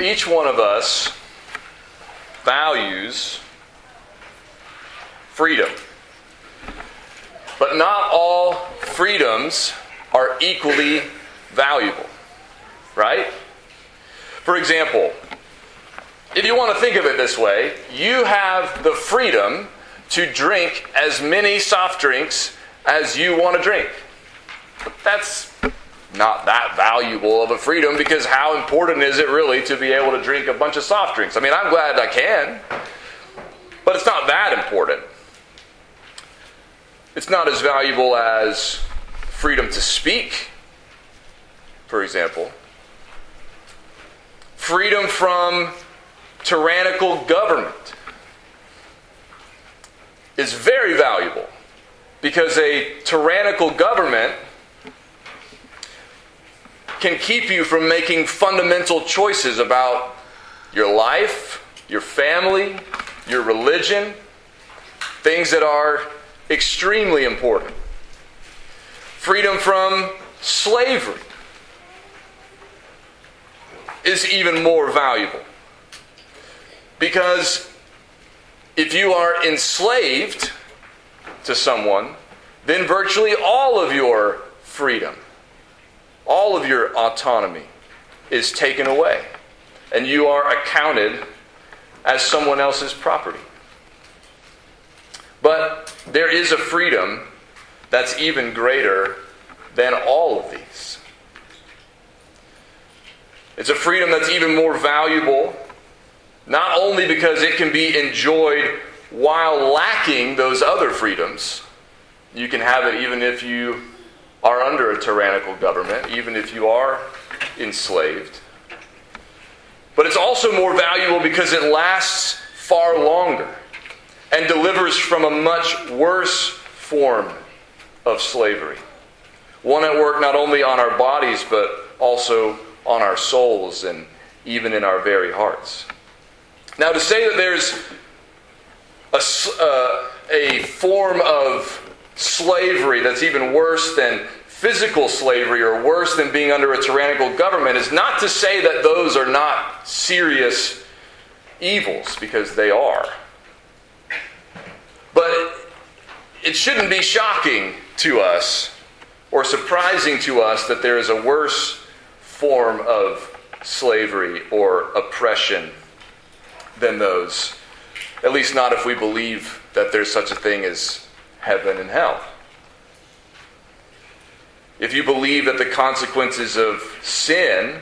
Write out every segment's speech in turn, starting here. each one of us values freedom. But not all freedoms are equally valuable, right? For example, if you want to think of it this way, you have the freedom to drink as many soft drinks as you want to drink. But that's not that valuable of a freedom, because how important is it really to be able to drink a bunch of soft drinks? I mean, I'm glad I can, but it's not that important. It's not as valuable as freedom to speak, for example. Freedom from tyrannical government is very valuable, because a tyrannical government can keep you from making fundamental choices about your life, your family, your religion, things that are extremely important. Freedom from slavery is even more valuable, because if you are enslaved to someone, then virtually all of your freedom, all of your autonomy is taken away, and you are accounted as someone else's property. But there is a freedom that's even greater than all of these. It's a freedom that's even more valuable, not only because it can be enjoyed while lacking those other freedoms. You can have it even if you are under a tyrannical government, even if you are enslaved. But it's also more valuable because it lasts far longer and delivers from a much worse form of slavery, one at work not only on our bodies, but also on our souls and even in our very hearts. Now, to say that there's a form of slavery that's even worse than physical slavery or worse than being under a tyrannical government is not to say that those are not serious evils, because they are. But it shouldn't be shocking to us or surprising to us that there is a worse form of slavery or oppression than those, at least not if we believe that there's such a thing as heaven and hell. If you believe that the consequences of sin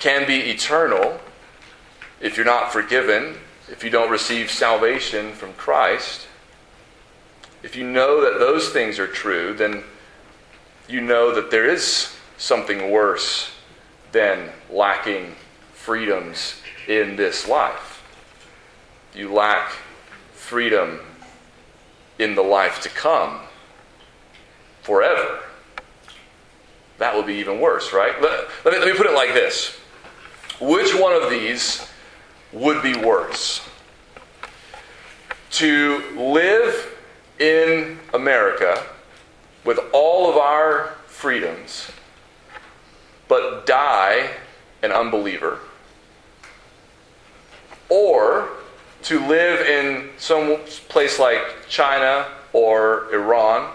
can be eternal, if you're not forgiven, if you don't receive salvation from Christ, if you know that those things are true, then you know that there is something worse than lacking freedoms in this life. You lack freedom in the life to come forever. That would be even worse, right? Let me put it like this. Which one of these would be worse? To live in America with all of our freedoms, but die an unbeliever, or to live in some place like China or Iran,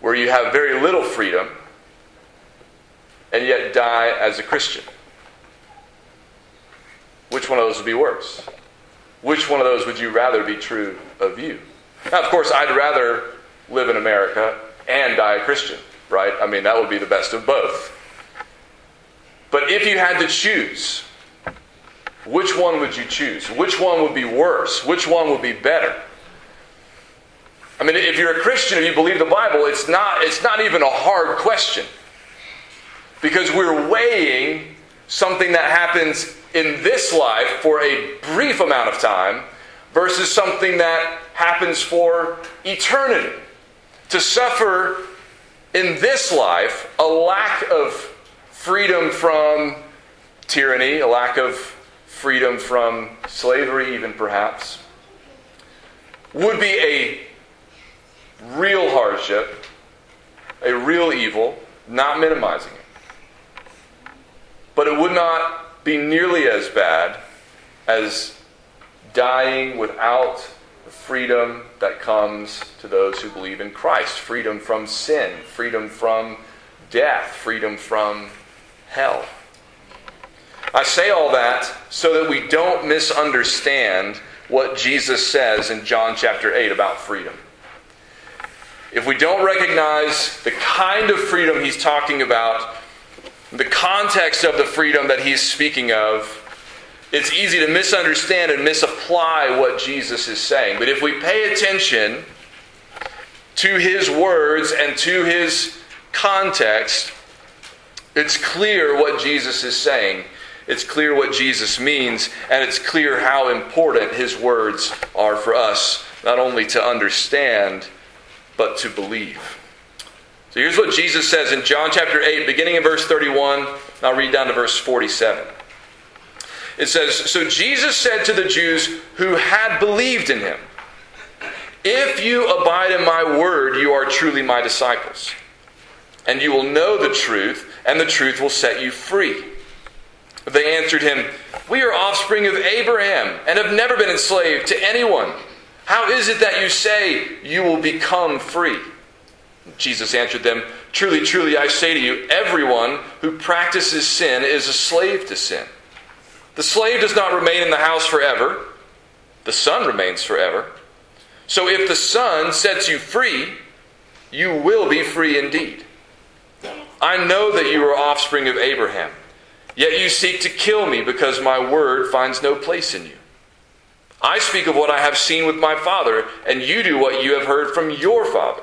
where you have very little freedom, and yet die as a Christian? Which one of those would be worse? Which one of those would you rather be true of you? Now, of course, I'd rather live in America and die a Christian, right? I mean, that would be the best of both. But if you had to choose, which one would you choose? Which one would be worse? Which one would be better? I mean, if you're a Christian and you believe the Bible, it's not even a hard question, because we're weighing something that happens in this life for a brief amount of time versus something that happens for eternity. To suffer in this life a lack of freedom from tyranny, a lack of freedom from slavery even perhaps, would be a real hardship, a real evil, not minimizing it. But it would not be nearly as bad as dying without the freedom that comes to those who believe in Christ. Freedom from sin, freedom from death, freedom from hell. I say all that so that we don't misunderstand what Jesus says in John chapter 8 about freedom. If we don't recognize the kind of freedom he's talking about, the context of the freedom that he's speaking of, it's easy to misunderstand and misapply what Jesus is saying. But if we pay attention to his words and to his context, it's clear what Jesus is saying. It's clear what Jesus means, and it's clear how important his words are for us, not only to understand, but to believe. So here's what Jesus says in John chapter 8, beginning in verse 31, and I'll read down to verse 47. It says, "So Jesus said to the Jews who had believed in him, 'If you abide in my word, you are truly my disciples, and you will know the truth, and the truth will set you free.' They answered him, 'We are offspring of Abraham and have never been enslaved to anyone. How is it that you say you will become free?' Jesus answered them, 'Truly, truly, I say to you, everyone who practices sin is a slave to sin. The slave does not remain in the house forever. The son remains forever. So if the son sets you free, you will be free indeed. I know that you are offspring of Abraham, yet you seek to kill me because my word finds no place in you. I speak of what I have seen with my father, and you do what you have heard from your father.'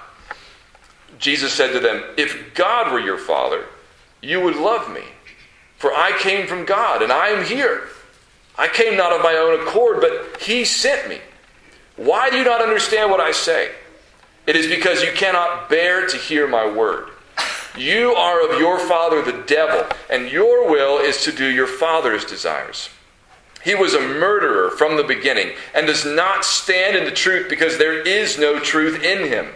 Jesus said to them, 'If God were your father, you would love me. For I came from God, and I am here. I came not of my own accord, but he sent me. Why do you not understand what I say? It is because you cannot bear to hear my word. You are of your father the devil, and your will is to do your father's desires. He was a murderer from the beginning, and does not stand in the truth because there is no truth in him.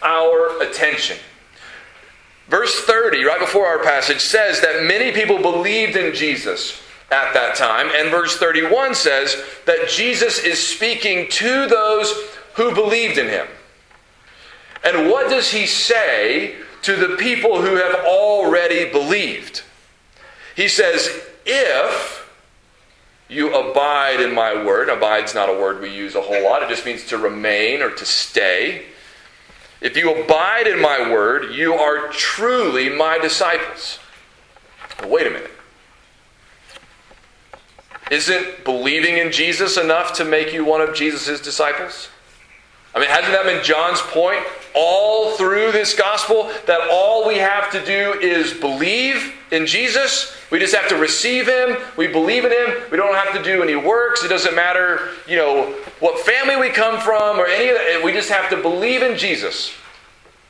our attention. Verse 30, right before our passage, says that many people believed in Jesus at that time. And verse 31 says that Jesus is speaking to those who believed in him. And what does he say to the people who have already believed? He says, "If you abide in my word," abide's not a word we use a whole lot. It just means to remain or to stay. "If you abide in my word, you are truly my disciples." Well, wait a minute. Isn't believing in Jesus enough to make you one of Jesus' disciples? I mean, hasn't that been John's point all through this gospel? That all we have to do is believe in Jesus. We just have to receive him. We believe in him. We don't have to do any works. It doesn't matter, what family we come from or any of that. We just have to believe in Jesus.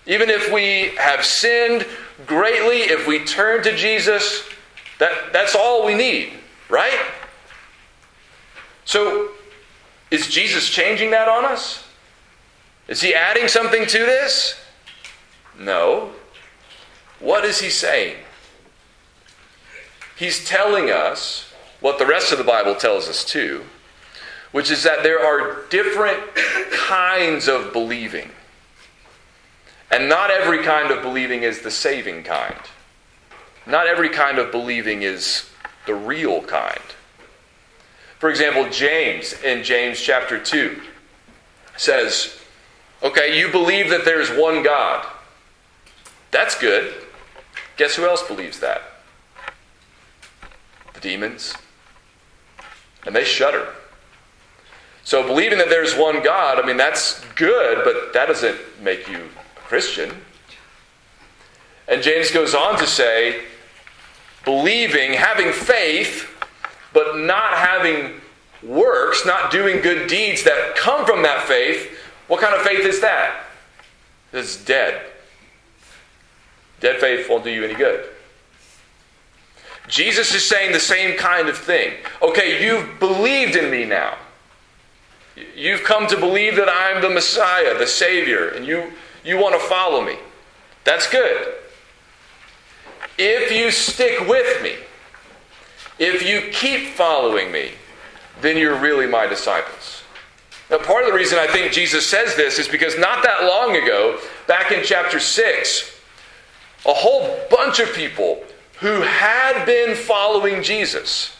Even if we have sinned greatly, if we turn to Jesus, that's all we need, right? So, is Jesus changing that on us? Is he adding something to this? No. What is he saying? He's telling us what the rest of the Bible tells us too, which is that there are different kinds of believing. And not every kind of believing is the saving kind. Not every kind of believing is the real kind. For example, James in James chapter 2 says, okay, you believe that there is one God. That's good. Guess who else believes that? The demons. And they shudder. So believing that there's one God, I mean, that's good, but that doesn't make you a Christian. And James goes on to say, believing, having faith, but not having works, not doing good deeds that come from that faith, what kind of faith is that? It's dead. Dead faith won't do you any good. Jesus is saying the same kind of thing. Okay, you've believed in me now. You've come to believe that I'm the Messiah, the Savior, and you want to follow me. That's good. If you stick with me, if you keep following me, then you're really my disciples. Now, part of the reason I think Jesus says this is because not that long ago, back in chapter 6, a whole bunch of people who had been following Jesus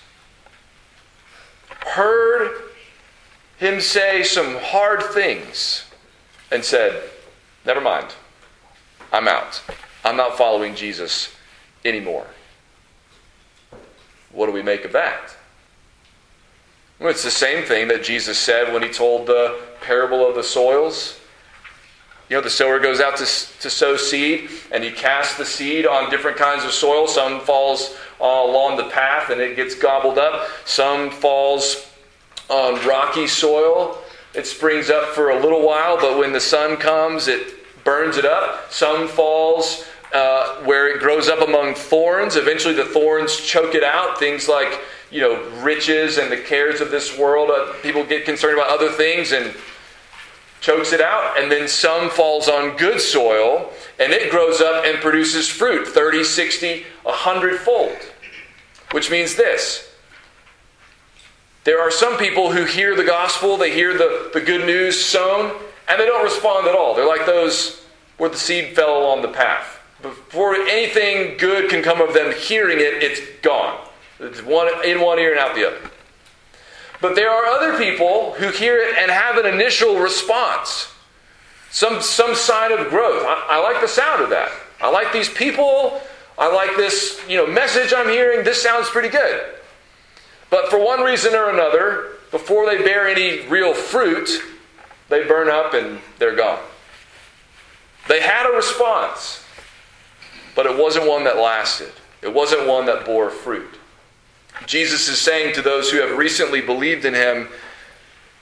heard him say some hard things and said, never mind, I'm out. I'm not following Jesus anymore. What do we make of that? Well, it's the same thing that Jesus said when he told the parable of the soils. You know, the sower goes out to sow seed, and he casts the seed on different kinds of soil. Some falls along the path, and it gets gobbled up. Some falls on rocky soil. It springs up for a little while, but when the sun comes, it burns it up. Some falls where it grows up among thorns. Eventually the thorns choke it out. Things like, you know, riches and the cares of this world. People get concerned about other things and chokes it out. And then some falls on good soil, and it grows up and produces fruit 30, 60, 100-fold. Which means this. There are some people who hear the gospel, they hear the good news sown, and they don't respond at all. They're like those where the seed fell along the path. Before anything good can come of them hearing it, it's gone. It's one in one ear and out the other. But there are other people who hear it and have an initial response. Some sign of growth. I like the sound of that. I like these people. I like this, message I'm hearing. This sounds pretty good. But for one reason or another, before they bear any real fruit, they burn up and they're gone. They had a response, but it wasn't one that lasted. It wasn't one that bore fruit. Jesus is saying to those who have recently believed in him,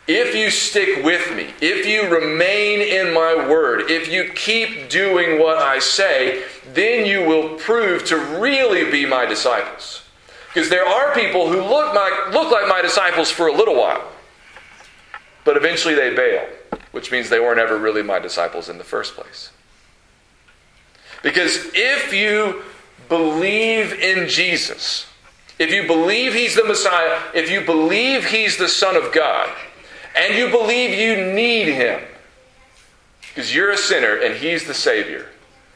if you stick with me, if you remain in my word, if you keep doing what I say, then you will prove to really be my disciples. Because there are people who look like my disciples for a little while, but eventually they bail, which means they weren't ever really my disciples in the first place. Because if you believe in Jesus, if you believe he's the Messiah, if you believe he's the Son of God, and you believe you need him, because you're a sinner and he's the Savior,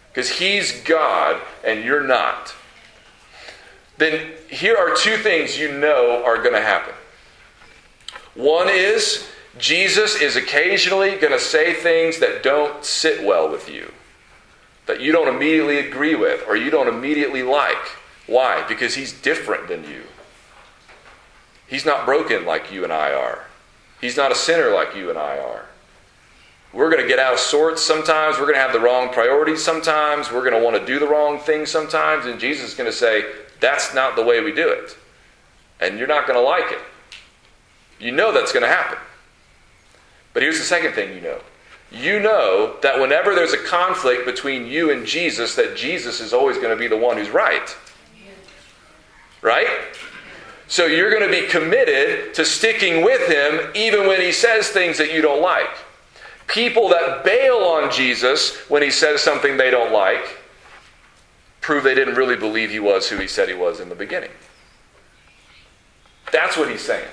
because he's God and you're not, then here are two things you know are going to happen. One is, Jesus is occasionally going to say things that don't sit well with you, that you don't immediately agree with or you don't immediately like. Why? Because he's different than you. He's not broken like you and I are. He's not a sinner like you and I are. We're going to get out of sorts sometimes. We're going to have the wrong priorities sometimes. We're going to want to do the wrong thing sometimes. And Jesus is going to say, that's not the way we do it. And you're not going to like it. You know that's going to happen. But here's the second thing you know. You know that whenever there's a conflict between you and Jesus, that Jesus is always going to be the one who's right. Right? So you're going to be committed to sticking with him even when he says things that you don't like. People that bail on Jesus when he says something they don't like prove they didn't really believe he was who he said he was in the beginning. That's what he's saying.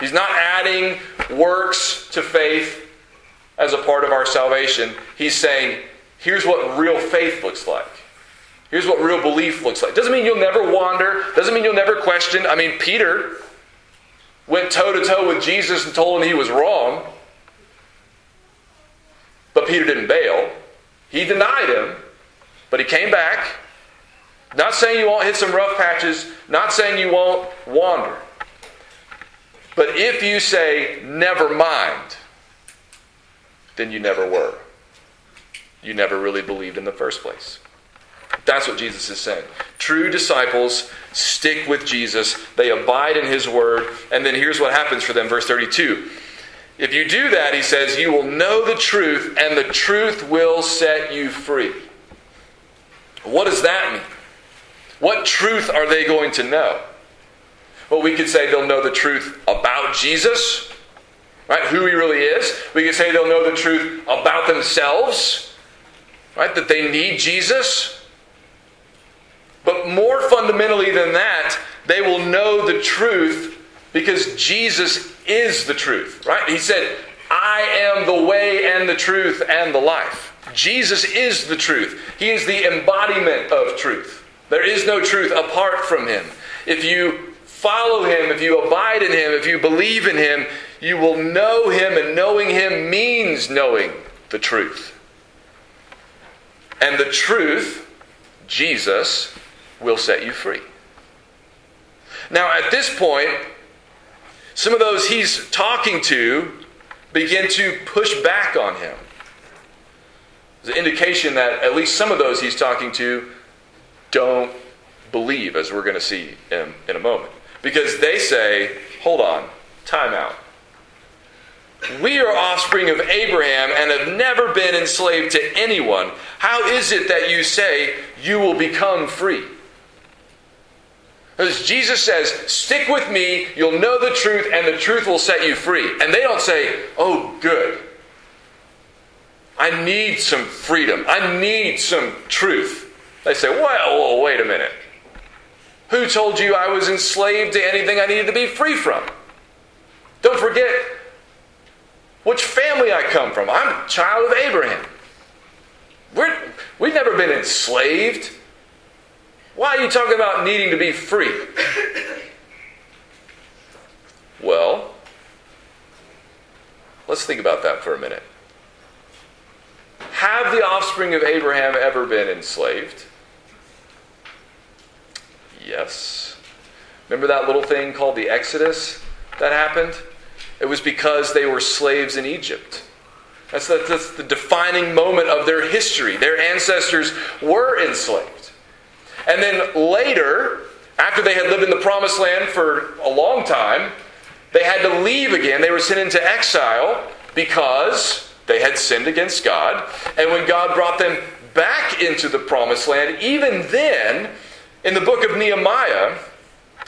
He's not adding works to faith as a part of our salvation. He's saying, here's what real faith looks like. Here's what real belief looks like. Doesn't mean you'll never wander. Doesn't mean you'll never question. I mean, Peter, went toe-to-toe with Jesus and told him he was wrong. But Peter didn't bail. He denied him, but he came back. Not saying you won't hit some rough patches, not saying you won't wander. But if you say, never mind, then you never were. You never really believed in the first place. That's what Jesus is saying. True disciples stick with Jesus. They abide in his word. And then here's what happens for them. Verse 32. If you do that, he says, you will know the truth, and the truth will set you free. What does that mean? What truth are they going to know? Well, we could say they'll know the truth about Jesus, right? Who he really is. We could say they'll know the truth about themselves, right? That they need Jesus. But more fundamentally than that, they will know the truth because Jesus is the truth, right? He said, I am the way and the truth and the life. Jesus is the truth. He is the embodiment of truth. There is no truth apart from him. If you follow him, if you abide in him, if you believe in him, you will know him, and knowing him means knowing the truth. And the truth, Jesus, will set you free. Now at this point, some of those he's talking to begin to push back on him. There's an indication that at least some of those he's talking to don't believe, as we're going to see in a moment. Because they say, hold on, time out. We are offspring of Abraham and have never been enslaved to anyone. How is it that you say you will become free? Because Jesus says, stick with me, you'll know the truth, and the truth will set you free. And they don't say, oh, good. I need some freedom. I need some truth. They say, well, wait a minute. Who told you I was enslaved to anything I needed to be free from? Don't forget which family I come from. I'm a child of Abraham. We've never been enslaved. Why are you talking about needing to be free? Well, let's think about that for a minute. Have the offspring of Abraham ever been enslaved? Yes. Remember that little thing called the Exodus that happened? It was because they were slaves in Egypt. That's the defining moment of their history. Their ancestors were enslaved. And then later, after they had lived in the Promised Land for a long time, they had to leave again. They were sent into exile because they had sinned against God. And when God brought them back into the Promised Land, even then, in the book of Nehemiah,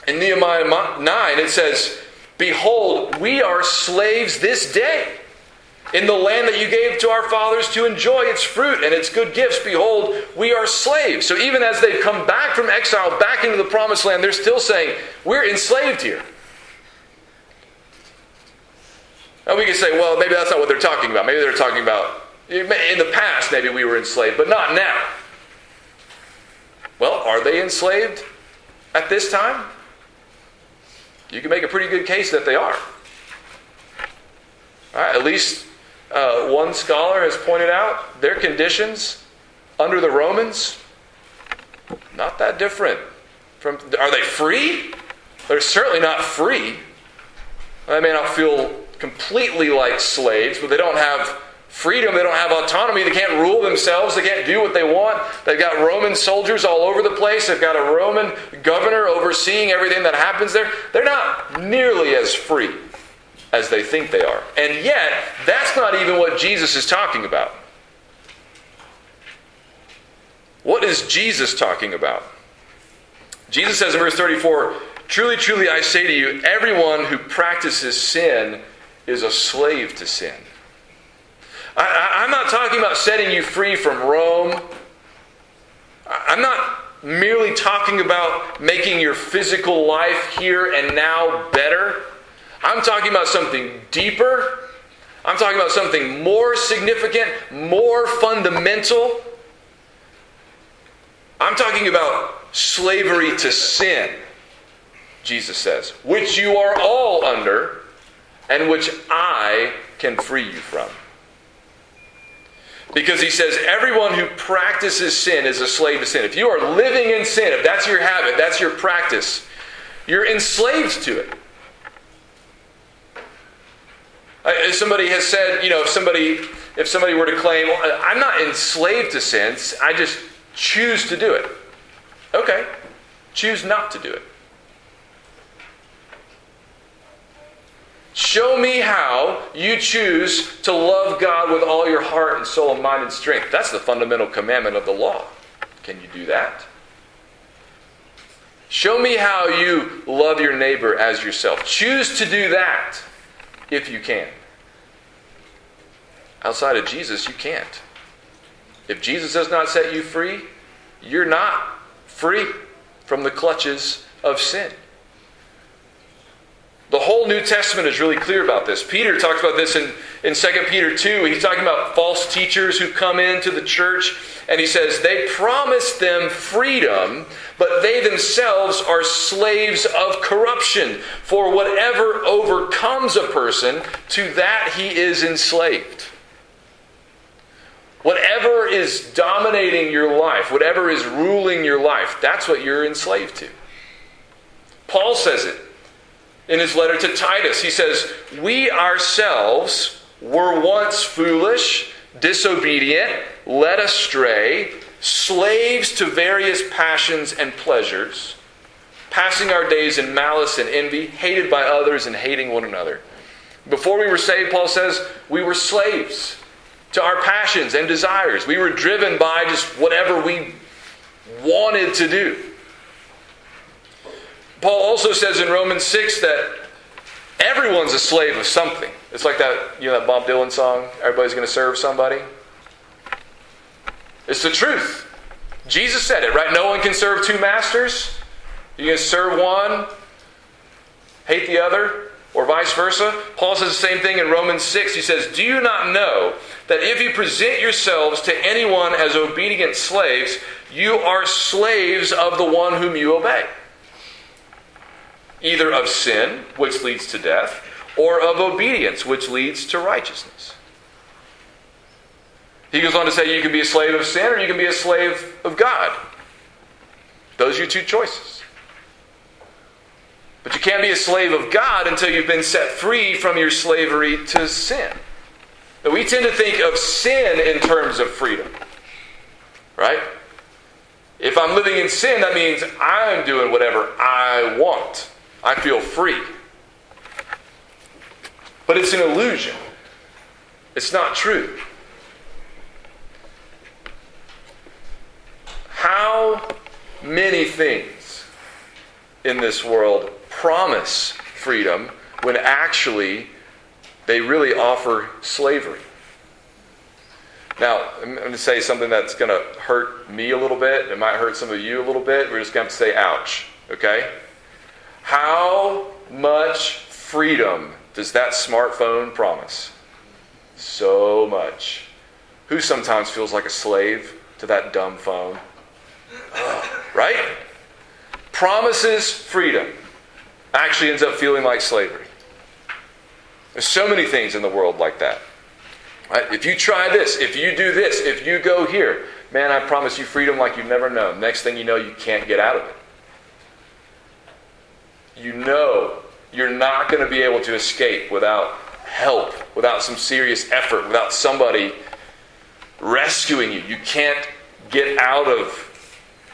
in Nehemiah 9, it says, behold, we are slaves this day in the land that you gave to our fathers to enjoy its fruit and its good gifts. Behold, we are slaves. So even as they've come back from exile, back into the Promised Land, they're still saying, we're enslaved here. Now we can say, well, maybe that's not what they're talking about. Maybe they're talking about, in the past, maybe we were enslaved, but not now. Well, are they enslaved at this time? You can make a pretty good case that they are. All right, at least one scholar has pointed out their conditions under the Romans, not that different. Are they free? They're certainly not free. They may not feel completely like slaves, but they don't have freedom. They don't have autonomy. They can't rule themselves. They can't do what they want. They've got Roman soldiers all over the place. They've got a Roman governor overseeing everything that happens there. They're not nearly as free as they think they are. And yet, that's not even what Jesus is talking about. What is Jesus talking about? Jesus says in verse 34, truly, truly, I say to you, everyone who practices sin is a slave to sin. I'm not talking about setting you free from Rome. I'm not merely talking about making your physical life here and now better. I'm talking about something deeper. I'm talking about something more significant, more fundamental. I'm talking about slavery to sin. Jesus says, which you are all under, and which I can free you from. Because he says everyone who practices sin is a slave to sin. If you are living in sin, if that's your habit, that's your practice, you're enslaved to it. Somebody has said, you know, if somebody were to claim, I'm not enslaved to sin, I just choose to do it. Okay, choose not to do it. Show me how you choose to love God with all your heart and soul and mind and strength. That's the fundamental commandment of the law. Can you do that? Show me how you love your neighbor as yourself. Choose to do that if you can. Outside of Jesus, you can't. If Jesus does not set you free, you're not free from the clutches of sin. The whole New Testament is really clear about this. Peter talks about this in 2 Peter 2. He's talking about false teachers who come into the church, and he says, they promise them freedom, but they themselves are slaves of corruption. For whatever overcomes a person, to that he is enslaved. Whatever is dominating your life, whatever is ruling your life, that's what you're enslaved to. Paul says it. In his letter to Titus, he says, we ourselves were once foolish, disobedient, led astray, slaves to various passions and pleasures, passing our days in malice and envy, hated by others and hating one another. Before we were saved, Paul says, we were slaves to our passions and desires. We were driven by just whatever we wanted to do. Paul also says in Romans 6 that everyone's a slave of something. It's like that, you know, that Bob Dylan song, everybody's going to serve somebody. It's the truth. Jesus said it, right? No one can serve two masters. You can serve one, hate the other, or vice versa. Paul says the same thing in Romans 6. He says, do you not know that if you present yourselves to anyone as obedient slaves, you are slaves of the one whom you obey? Either of sin, which leads to death, or of obedience, which leads to righteousness. He goes on to say you can be a slave of sin or you can be a slave of God. Those are your two choices. But you can't be a slave of God until you've been set free from your slavery to sin. Now, we tend to think of sin in terms of freedom. Right? If I'm living in sin, that means I'm doing whatever I want. I feel free. But it's an illusion. It's not true. How many things in this world promise freedom when actually they really offer slavery? Now, I'm going to say something that's going to hurt me a little bit. It might hurt some of you a little bit. We're just going to have to say, ouch. Okay? How much freedom does that smartphone promise? So much. Who sometimes feels like a slave to that dumb phone? Right? Promises freedom. Actually ends up feeling like slavery. There's so many things in the world like that. Right? If you try this, if you do this, if you go here, man, I promise you freedom like you've never known. Next thing you know, you can't get out of it. You know you're not going to be able to escape without help, without some serious effort, without somebody rescuing you. You can't get out of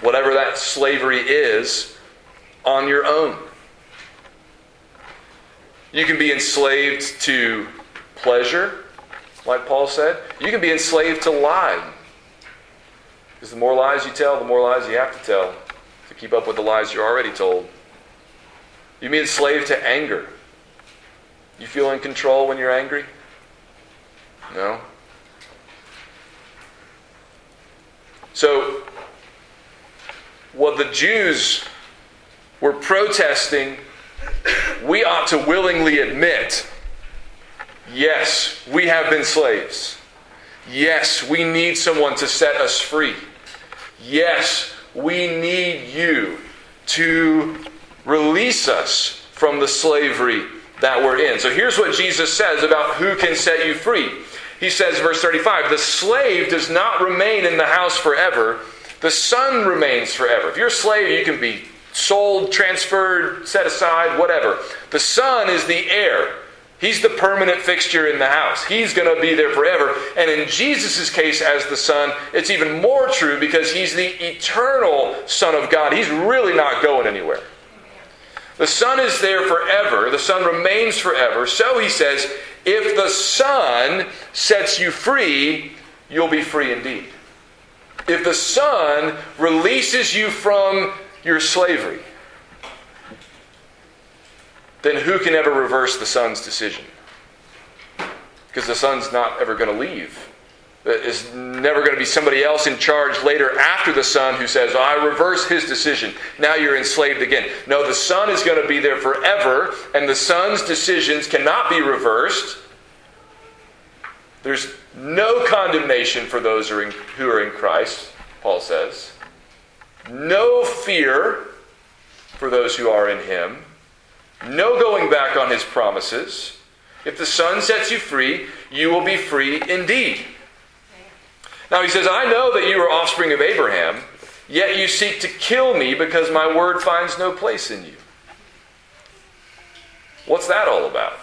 whatever that slavery is on your own. You can be enslaved to pleasure. Like Paul said, you can be enslaved to lying. Because the more lies you tell, the more lies you have to tell to keep up with the lies you're already told. You can be enslaved to anger. You feel in control when you're angry? No? So, what the Jews were protesting, we ought to willingly admit. Yes, we have been slaves. Yes, we need someone to set us free. Yes, we need you to release us from the slavery that we're in. So here's what Jesus says about who can set you free. He says, verse 35, "The slave does not remain in the house forever. The son remains forever." If you're a slave, you can be sold, transferred, set aside, whatever. The son is the heir. He's the permanent fixture in the house. He's going to be there forever. And in Jesus' case as the son, it's even more true because he's the eternal Son of God. He's really not going anywhere. The son is there forever. The son remains forever. So he says, if the son sets you free, you'll be free indeed. If the son releases you from your slavery, then who can ever reverse the son's decision? Because the son's not ever going to leave. There's never going to be somebody else in charge later after the son who says, "Oh, I reverse his decision. Now you're enslaved again." No, the son is going to be there forever, and the son's decisions cannot be reversed. There's no condemnation for those who are in Christ, Paul says. No fear for those who are in him. No going back on his promises. If the son sets you free, you will be free indeed. Now he says, "I know that you are offspring of Abraham, yet you seek to kill me because my word finds no place in you." What's that all about?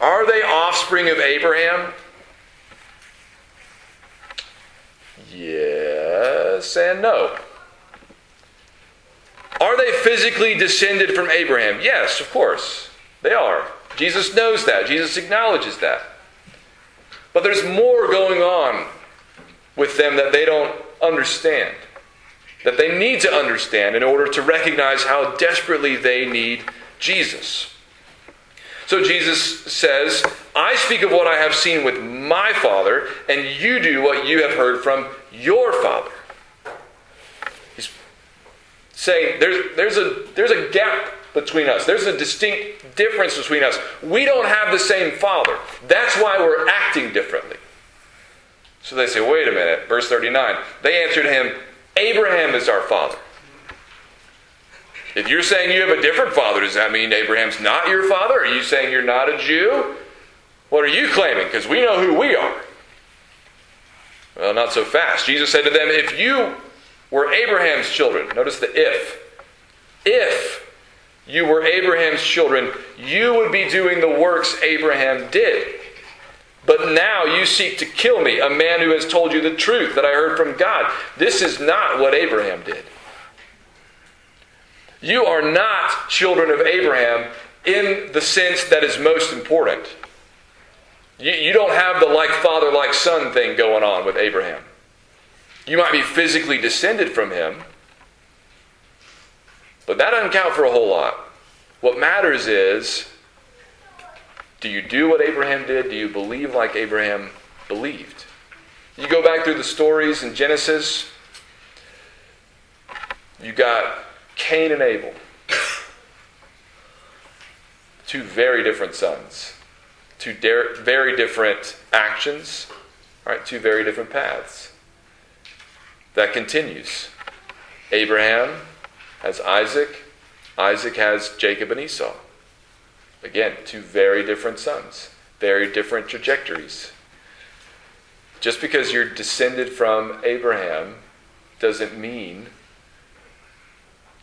Are they offspring of Abraham? Yes and no. Are they physically descended from Abraham? Yes, of course. They are. Jesus knows that. Jesus acknowledges that. But there's more going on with them that they don't understand, that they need to understand in order to recognize how desperately they need Jesus. So Jesus says, "I speak of what I have seen with my Father, and you do what you have heard from your father." He's saying there's a gap between us. There's a distinct difference between us. We don't have the same father. That's why we're acting differently. So they say, "Wait a minute." Verse 39, they answered him, "Abraham is our father." If you're saying you have a different father, does that mean Abraham's not your father? Are you saying you're not a Jew? What are you claiming? Because we know who we are. Well, not so fast. Jesus said to them, "If you were Abraham's children," notice the if you were Abraham's children, you would be doing the works Abraham did. But now you seek to kill me, a man who has told you the truth that I heard from God. This is not what Abraham did. You are not children of Abraham in the sense that is most important. You don't have the like father, like son thing going on with Abraham. You might be physically descended from him, but that doesn't count for a whole lot. What matters is, do you do what Abraham did? Do you believe like Abraham believed? You go back through the stories in Genesis. You got Cain and Abel. Two very different sons. Two very different actions. Right? Two very different paths. That continues. Abraham has Isaac. Isaac has Jacob and Esau. Again, two very different sons, very different trajectories. Just because you're descended from Abraham doesn't mean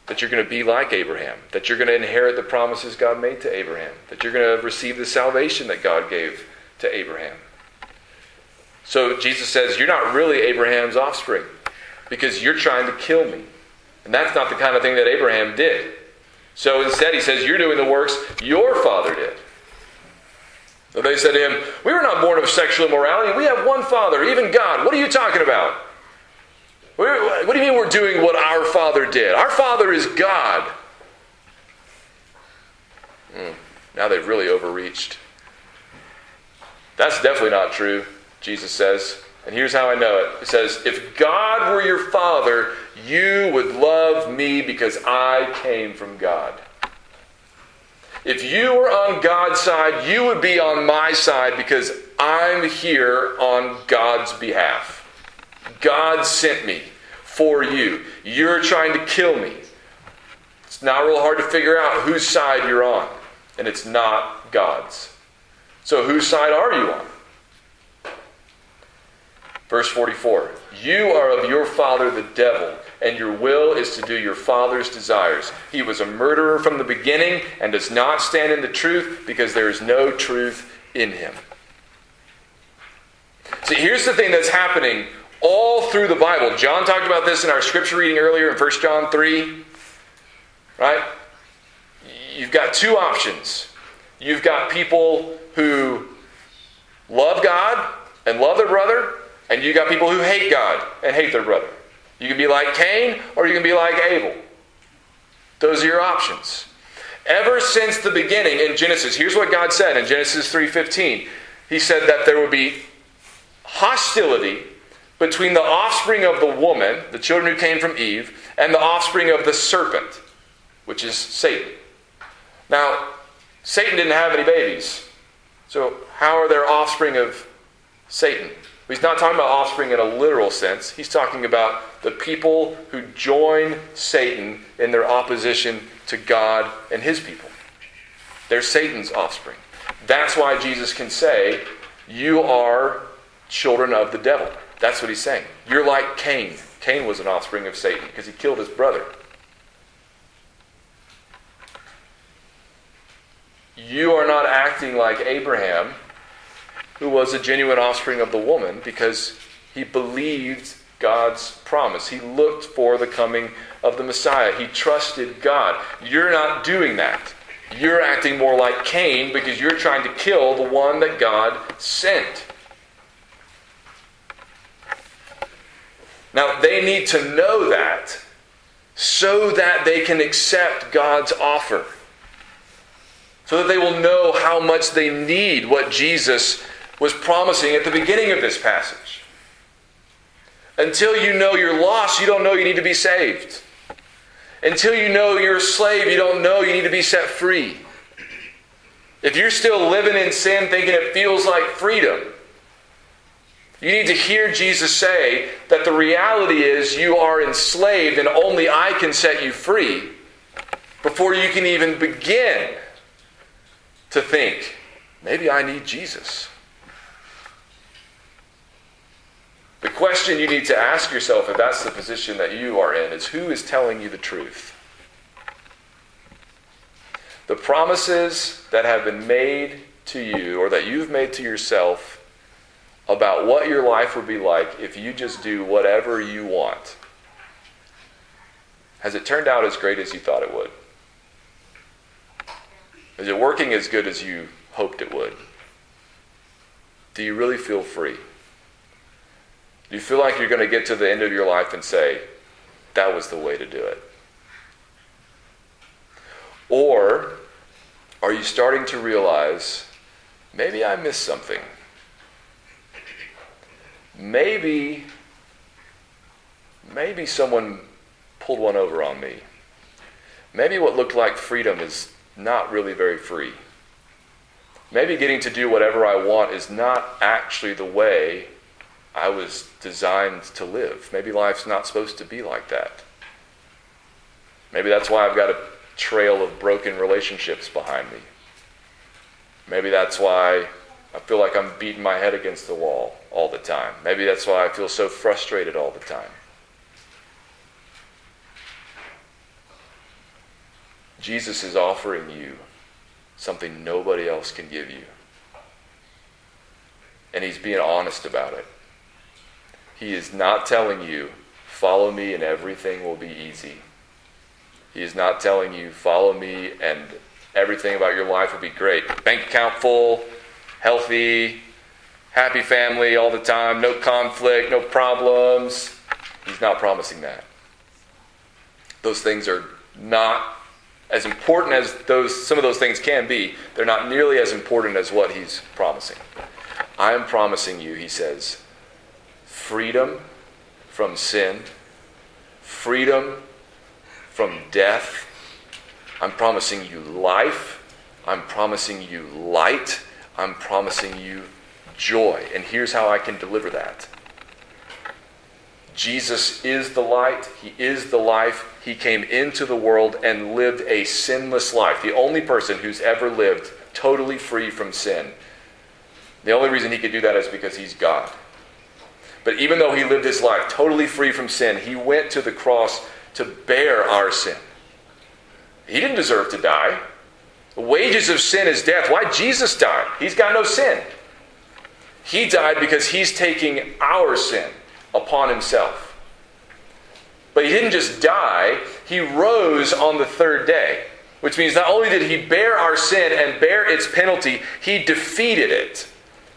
that you're going to be like Abraham, that you're going to inherit the promises God made to Abraham, that you're going to receive the salvation that God gave to Abraham. So Jesus says, you're not really Abraham's offspring because you're trying to kill me. And that's not the kind of thing that Abraham did. So instead he says, you're doing the works your father did. So they said to him, "We were not born of sexual immorality. We have one father, even God. What are you talking about? What do you mean we're doing what our father did? Our father is God." Now they've really overreached. That's definitely not true, Jesus says. And here's how I know it. It says, "If God were your father, you would love me because I came from God." If you were on God's side, you would be on my side because I'm here on God's behalf. God sent me for you. You're trying to kill me. It's not real hard to figure out whose side you're on, and it's not God's. So whose side are you on? Verse 44, you are of your father the devil, and your will is to do your father's desires. He was a murderer from the beginning and does not stand in the truth because there is no truth in him. See, here's the thing that's happening all through the Bible. John talked about this in our scripture reading earlier in 1 John 3. Right? You've got two options. You've got people who love God and love their brother, and you got people who hate God and hate their brother. You can be like Cain, or you can be like Abel. Those are your options. Ever since the beginning in Genesis, here's what God said in Genesis 3:15. He said that there would be hostility between the offspring of the woman, the children who came from Eve, and the offspring of the serpent, which is Satan. Now, Satan didn't have any babies. So how are there offspring of Satan? He's not talking about offspring in a literal sense. He's talking about the people who join Satan in their opposition to God and his people. They're Satan's offspring. That's why Jesus can say, you are children of the devil. That's what he's saying. You're like Cain. Cain was an offspring of Satan because he killed his brother. You are not acting like Abraham, who was a genuine offspring of the woman, because he believed God's promise. He looked for the coming of the Messiah. He trusted God. You're not doing that. You're acting more like Cain because you're trying to kill the one that God sent. Now, they need to know that so that they can accept God's offer, so that they will know how much they need what Jesus was promising at the beginning of this passage. Until you know you're lost, you don't know you need to be saved. Until you know you're a slave, you don't know you need to be set free. If you're still living in sin, thinking it feels like freedom, you need to hear Jesus say that the reality is you are enslaved and only I can set you free before you can even begin to think, maybe I need Jesus. The question you need to ask yourself, if that's the position that you are in, is who is telling you the truth? The promises that have been made to you, or that you've made to yourself, about what your life would be like if you just do whatever you want. Has it turned out as great as you thought it would? Is it working as good as you hoped it would? Do you really feel free? Do you feel like you're going to get to the end of your life and say, that was the way to do it? Or are you starting to realize, maybe I missed something? Maybe someone pulled one over on me. Maybe what looked like freedom is not really very free. Maybe getting to do whatever I want is not actually the way I was designed to live. Maybe life's not supposed to be like that. Maybe that's why I've got a trail of broken relationships behind me. Maybe that's why I feel like I'm beating my head against the wall all the time. Maybe that's why I feel so frustrated all the time. Jesus is offering you something nobody else can give you. And he's being honest about it. He is not telling you, follow me and everything will be easy. He is not telling you, follow me and everything about your life will be great. Bank account full, healthy, happy family all the time, no conflict, no problems. He's not promising that. Those things are not as important as some of those things can be. They're not nearly as important as what he's promising. I am promising you, he says, freedom from sin, freedom from death. I'm promising you life. I'm promising you light. I'm promising you joy. And here's how I can deliver that. Jesus is the light. He is the life. He came into the world and lived a sinless life. The only person who's ever lived totally free from sin. The only reason he could do that is because he's God. But even though he lived his life totally free from sin, he went to the cross to bear our sin. He didn't deserve to die. The wages of sin is death. Why? Jesus died. He's got no sin. He died because he's taking our sin upon himself. But he didn't just die. He rose on the third day, which means not only did he bear our sin and bear its penalty, he defeated it.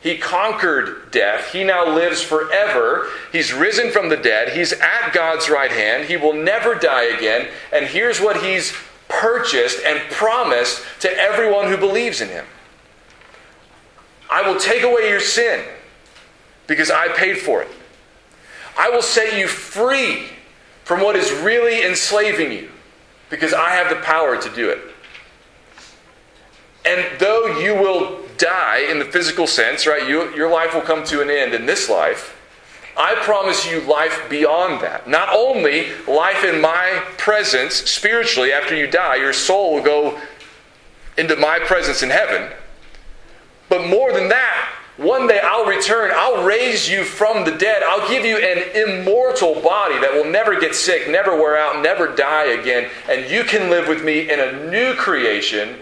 He conquered death. He now lives forever. He's risen from the dead. He's at God's right hand. He will never die again. And here's what he's purchased and promised to everyone who believes in him. I will take away your sin because I paid for it. I will set you free from what is really enslaving you because I have the power to do it. And though you will die in the physical sense, right? Your life will come to an end in this life. I promise you life beyond that. Not only life in my presence spiritually after you die, your soul will go into my presence in heaven. But more than that, one day I'll return. I'll raise you from the dead. I'll give you an immortal body that will never get sick, never wear out, never die again. And you can live with me in a new creation,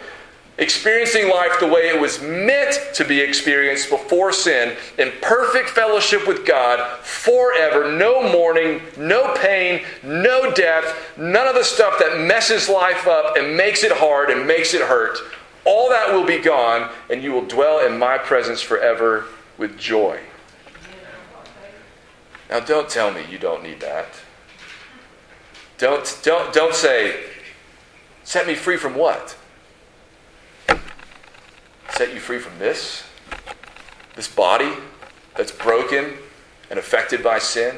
experiencing life the way it was meant to be experienced before sin, in perfect fellowship with God forever, no mourning, no pain, no death, none of the stuff that messes life up and makes it hard and makes it hurt. All that will be gone, and you will dwell in my presence forever with joy. Now don't tell me you don't need that. Don't say, set me free from what? Set you free from this body that's broken and affected by sin.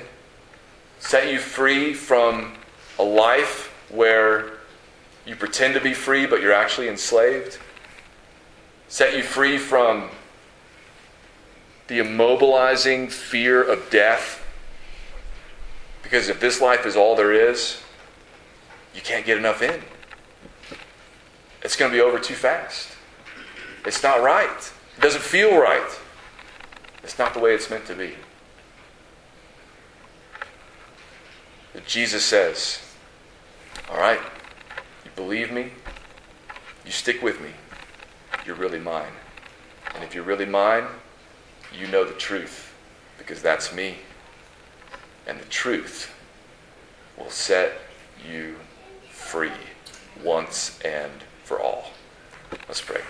Set you free from a life where you pretend to be free, but you're actually enslaved. Set you free from the immobilizing fear of death. Because if this life is all there is, you can't get enough in. It's going to be over too fast. It's not right. It doesn't feel right. It's not the way it's meant to be. But Jesus says, all right, you believe me, you stick with me, you're really mine. And if you're really mine, you know the truth, because that's me. And the truth will set you free once and for all. Let's pray.